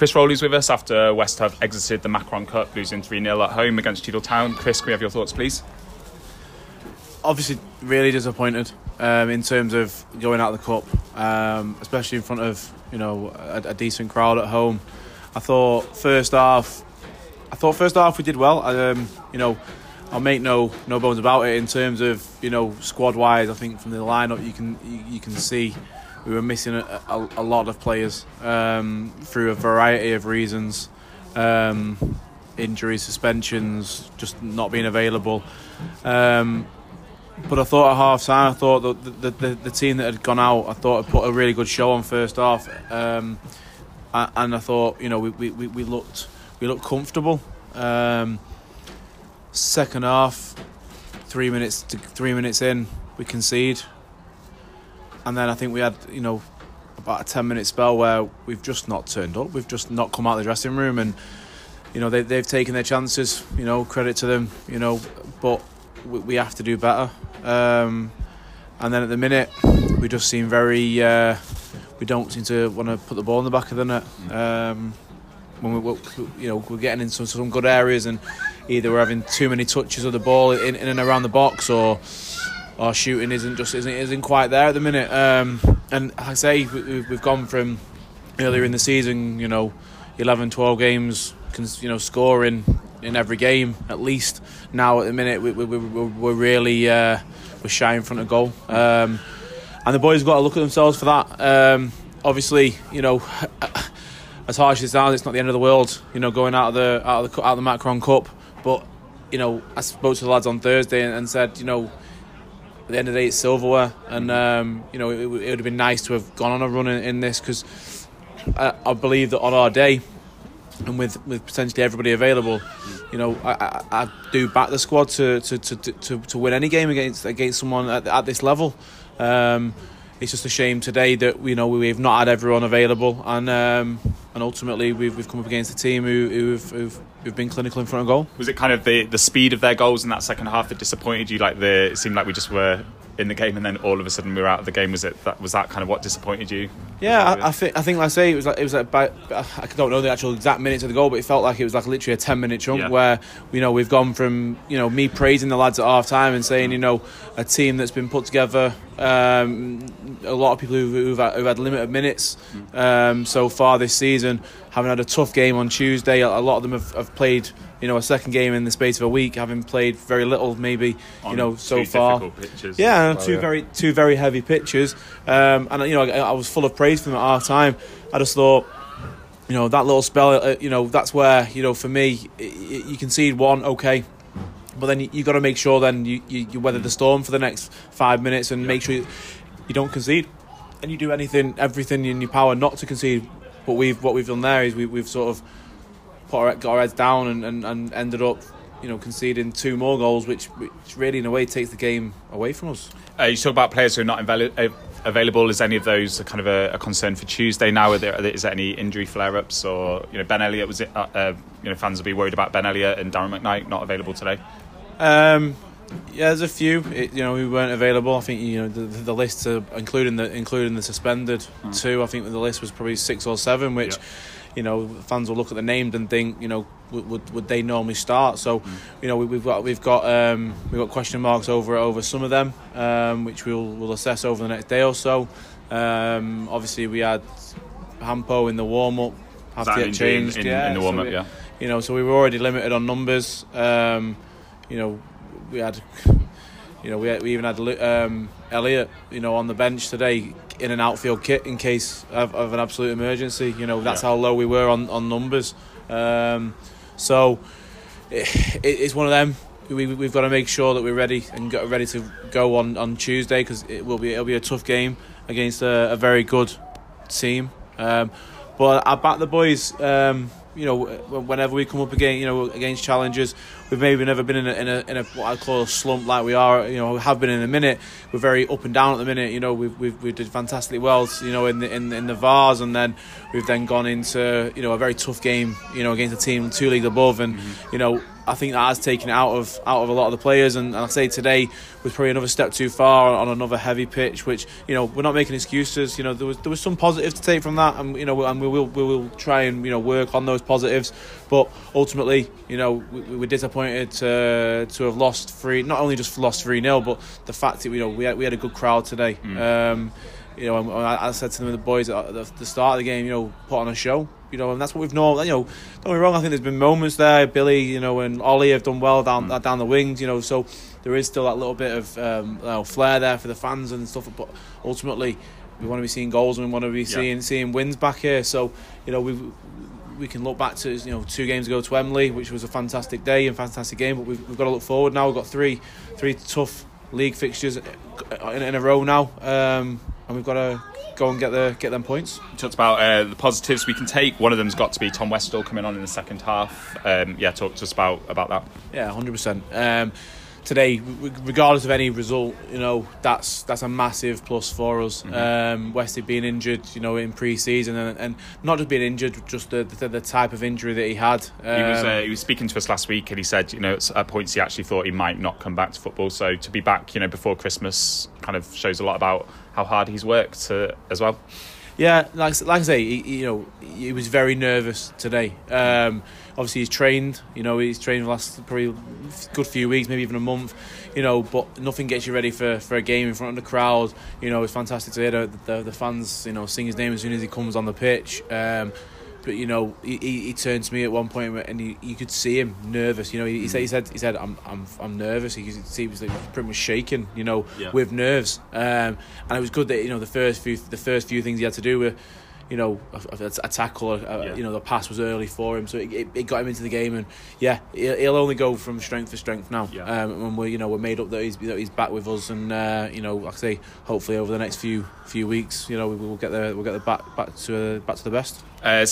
Chris Rowley's with us after West have exited the Macron Cup, losing 3-0 at home against Cheadle Town. Chris, can we have your thoughts, please? Obviously, really disappointed in terms of going out of the cup, especially in front of, you know, a decent crowd at home. I thought first half we did well. You know, I'll make no bones about it in terms of, you know, squad wise. I think from the lineup you can see we were missing a lot of players through a variety of reasons, injuries, suspensions, just not being available. But I thought at half time, I thought the team that had gone out, I thought had put a really good show on first half, and I thought, you know, we looked comfortable. Second half, 3 minutes in, we concede, and then I think we had, you know, about a 10-minute spell where we've just not turned up. We've just not come out of the dressing room, and you know they've taken their chances. You know, credit to them. You know, but we have to do better. And then at the minute, we just seem very. We don't seem to want to put the ball in the back of the net. When we're getting into some good areas, and either we're having too many touches of the ball in and around the box, or our shooting isn't quite there at the minute. And like I say, we've gone from earlier in the season, you know, 11, 12 games, you know, scoring in every game at least. Now at the minute we're really we're shy in front of goal, and the boys have got to look at themselves for that. Obviously, you know, as harsh as it sounds, it's not the end of the world, you know, going out of the Macron Cup. But you know, I spoke to the lads on Thursday and said, you know, at the end of the day, it's silverware, and you know, it would have been nice to have gone on a run in this, because I believe that on our day, and with potentially everybody available, you know, I do back the squad to win any game against someone at this level. It's just a shame today that, you know, we've not had everyone available, and ultimately we've come up against a team who've been clinical in front of goal. Was it kind of the speed of their goals in that second half that disappointed you? It seemed like we just were in the game, and then all of a sudden we were out of the game. Was that kind of what disappointed you? Yeah, I think like I say, it was like about, I don't know the actual exact minutes of the goal, but it felt like it was like literally a 10-minute chunk, yeah, where, you know, we've gone from, you know, me praising the lads at half time and saying, you know, a team that's been put together, a lot of people who've had limited minutes so far this season, having had a tough game on Tuesday. A lot of them have played, you know, a second game in the space of a week, having played very little, maybe, on, you know, so far. Yeah, well, two very heavy pitches. And you know, I was full of praise for them at half time. I just thought, you know, that little spell, you know, that's where, you know, for me, you concede one, okay, but then you got to make sure then you weather the storm for the next 5 minutes, and make sure you don't concede, and you do everything in your power not to concede. But what we've done there is we've sort of got our heads down and ended up, you know, conceding two more goals, which really in a way takes the game away from us. You talk about players who are not available. Is any of those kind of a concern for Tuesday now? Is there any injury flare-ups, or, you know, Ben Elliott? Was it you know, fans will be worried about Ben Elliott and Darren McKnight not available today? Yeah, there's a few, you know, who weren't available. I think, you know, the list, including the suspended two. I think the list was probably 6 or 7, which, yeah, you know, fans will look at the names and think, you know, would they normally start? So, you know, we've got question marks over some of them, which we'll assess over the next day or so. Obviously, we had Hampo in the warm up, have to get changed in the warm up. So yeah, you know, so we were already limited on numbers. You know, we even had Elliott, you know, on the bench today in an outfield kit in case of an absolute emergency. You know, that's how low we were on numbers. So it's one of them. We've got to make sure that we're ready and get ready to go on Tuesday, because it'll be a tough game against a very good team. But I back the boys. you know, whenever we come up again, you know, against challenges, we've maybe never been in a what I call a slump like we are. You know, have been in a minute. We're very up and down at the minute. You know, we did fantastically well, you know, in the Vars, and then we've then gone into, you know, a very tough game, you know, against a team two leagues above, and you know, I think that has taken it out of a lot of the players, and I say today was probably another step too far on another heavy pitch, which, you know, we're not making excuses. You know, there was some positives to take from that, and, you know, and we will try and, you know, work on those positives, but ultimately, you know, we're disappointed to have lost not only just lost 3-0, but the fact that, you know, we had a good crowd today. You know, and I said to them, the boys at the start of the game, you know, put on a show. You know, and that's what we've known. You know, don't get me wrong, I think there's been moments there. Billy, you know, and Ollie have done well down the wings. You know, so there is still that little bit of you know, flair there for the fans and stuff. But ultimately, we want to be seeing goals, and we want to be seeing wins back here. So, you know, we can look back to, you know, 2 games ago to Wembley, which was a fantastic day and fantastic game. But we've got to look forward now. We've got three tough league fixtures in a row now, and we've got to go and get them points. You talked about the positives we can take. One of them's got to be Tom Westall coming on in the second half. Talk to us about that. Yeah, 100%. Today, regardless of any result, you know, that's a massive plus for us. Westy being injured, you know, in pre-season, and not just being injured, just the type of injury that he had. He was speaking to us last week, and he said, you know, at points he actually thought he might not come back to football. So to be back, you know, before Christmas kind of shows a lot about how hard he's worked as well. Yeah, like I say, he was very nervous today. Obviously, he's trained for the last probably good few weeks, maybe even a month. You know, but nothing gets you ready for a game in front of the crowd. You know, it's fantastic to hear the fans, you know, sing his name as soon as he comes on the pitch. But, you know, he turned to me at one point, and you could see him nervous. You know, he said I'm nervous. He could see he was like pretty much shaking, you know, with nerves. And it was good that, you know, the first few things he had to do were, you know, a tackle. You know, the pass was early for him, so it got him into the game. And yeah, he'll only go from strength to strength now. Yeah. And we're made up that he's back with us, and you know, like I say, hopefully over the next few weeks, you know, we'll get the back to the best.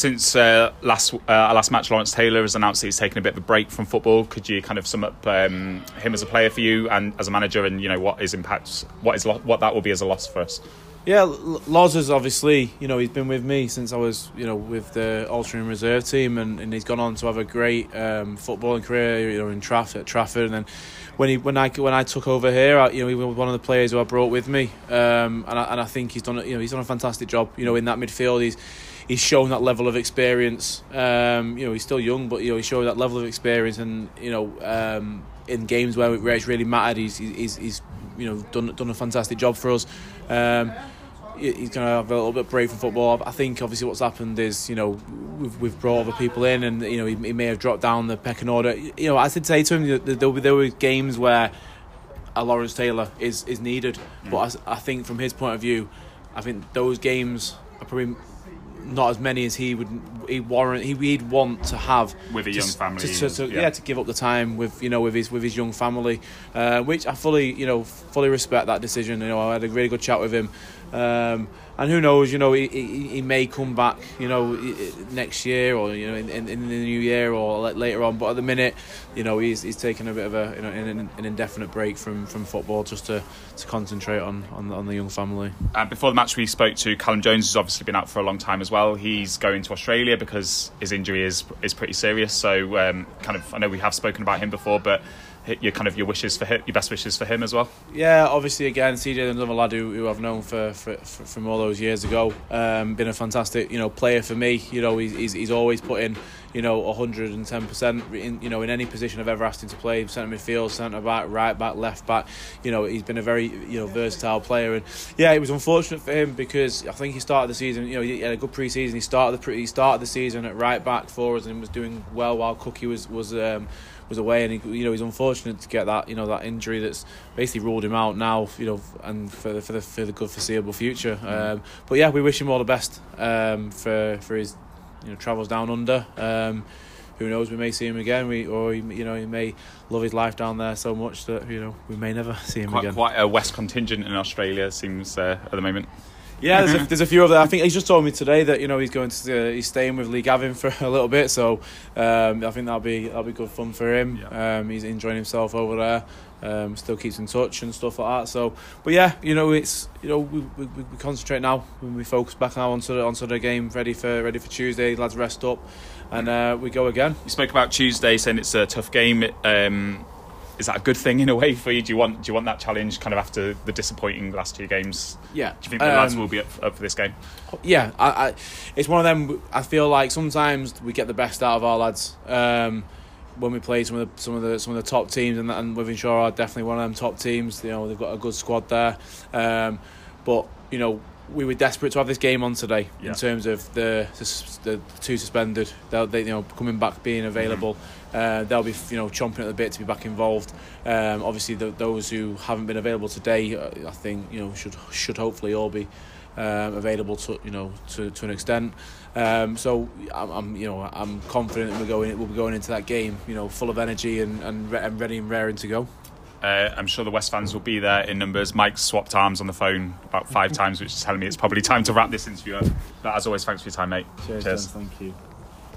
Since last match, Lawrence Taylor has announced that he's taken a bit of a break from football. Could you kind of sum up him as a player for you and as a manager, and, you know, what that will be as a loss for us? Yeah, Loz is obviously, you know, he's been with me since I was, you know, with the Altrincham reserve team, and he's gone on to have a great footballing career, you know, in Trafford, and then when I took over here, you know, he was one of the players who I brought with me, and I think he's done a fantastic job, you know, in that midfield. He's shown that level of experience. You know, he's still young, but, you know, he showed that level of experience, and, you know, in games where it's really mattered, he's you know, done a fantastic job for us. He's going to have a little bit of break from football. I think obviously what's happened is, you know, we've brought other people in, and, you know, he may have dropped down the pecking order. You know, I did say to him that there were games where a Lawrence Taylor is needed, but I think from his point of view, I think those games are probably not as many as he'd want to have with a young family, to give up the time with, you know, with his young family, which I fully respect that decision. You know, I had a really good chat with him, and who knows, you know, he may come back, you know, next year, or, you know, in the new year, or later on. But at the minute, you know, he's taking a bit of a, you know, an indefinite break from football, just to concentrate on the young family. Before the match, we spoke to Callum Jones, who's obviously been out for a long time as well. He's going to Australia because his injury is pretty serious. So I know we have spoken about him before, but your wishes for him, your best wishes for him as well. Yeah, obviously again, CJ, another lad who I've known for from all those years ago, been a fantastic, you know, player for me. You know, he's always put in, you know, 110% in, you know, in any position I've ever asked him to play, centre midfield, centre back, right back, left back. You know, he's been a very, you know, versatile player, and yeah, it was unfortunate for him because I think he started the season, you know, he had a good pre-season. He started the season at right back for us and was doing well while Cookie was away, and he, you know, he's unfortunate to get that, you know, that injury that's basically ruled him out now, you know, and for the good foreseeable future. But yeah, we wish him all the best for his, you know, travels down under. Who knows, we may see him again. He may love his life down there so much that, you know, we may never see him again. Quite a West contingent in Australia seems at the moment. Yeah, there's a few of that. I think he's just told me today that, you know, he's going to he's staying with Lee Gavin for a little bit, so I think that'll be good fun for him. Yeah. He's enjoying himself over there. Still keeps in touch and stuff like that. So, but yeah, you know, it's, you know, we concentrate now. We focus back now onto the game, ready for Tuesday. Lads rest up, and we go again. You spoke about Tuesday, saying it's a tough game. Is that a good thing in a way for you? Do you want that challenge kind of after the disappointing last two games? Yeah. Do you think the lads will be up for this game? Yeah, I it's one of them. I feel like sometimes we get the best out of our lads when we play some of the top teams, and with Inshore are definitely one of them top teams. You know, they've got a good squad there, but you know, we were desperate to have this game on today. Yeah. In terms of the two suspended, they you know, coming back, being available. Mm-hmm. They'll be, you know, chomping at the bit to be back involved. Obviously, those who haven't been available today, I think, you know, should hopefully all be available to, you know, to an extent. So I'm confident that we'll be going into that game, you know, full of energy and ready and raring to go. I'm sure the West fans will be there in numbers. Mike's swapped arms on the phone about 5 times, which is telling me it's probably time to wrap this interview up. But as always, thanks for your time, mate. Cheers. Thank you.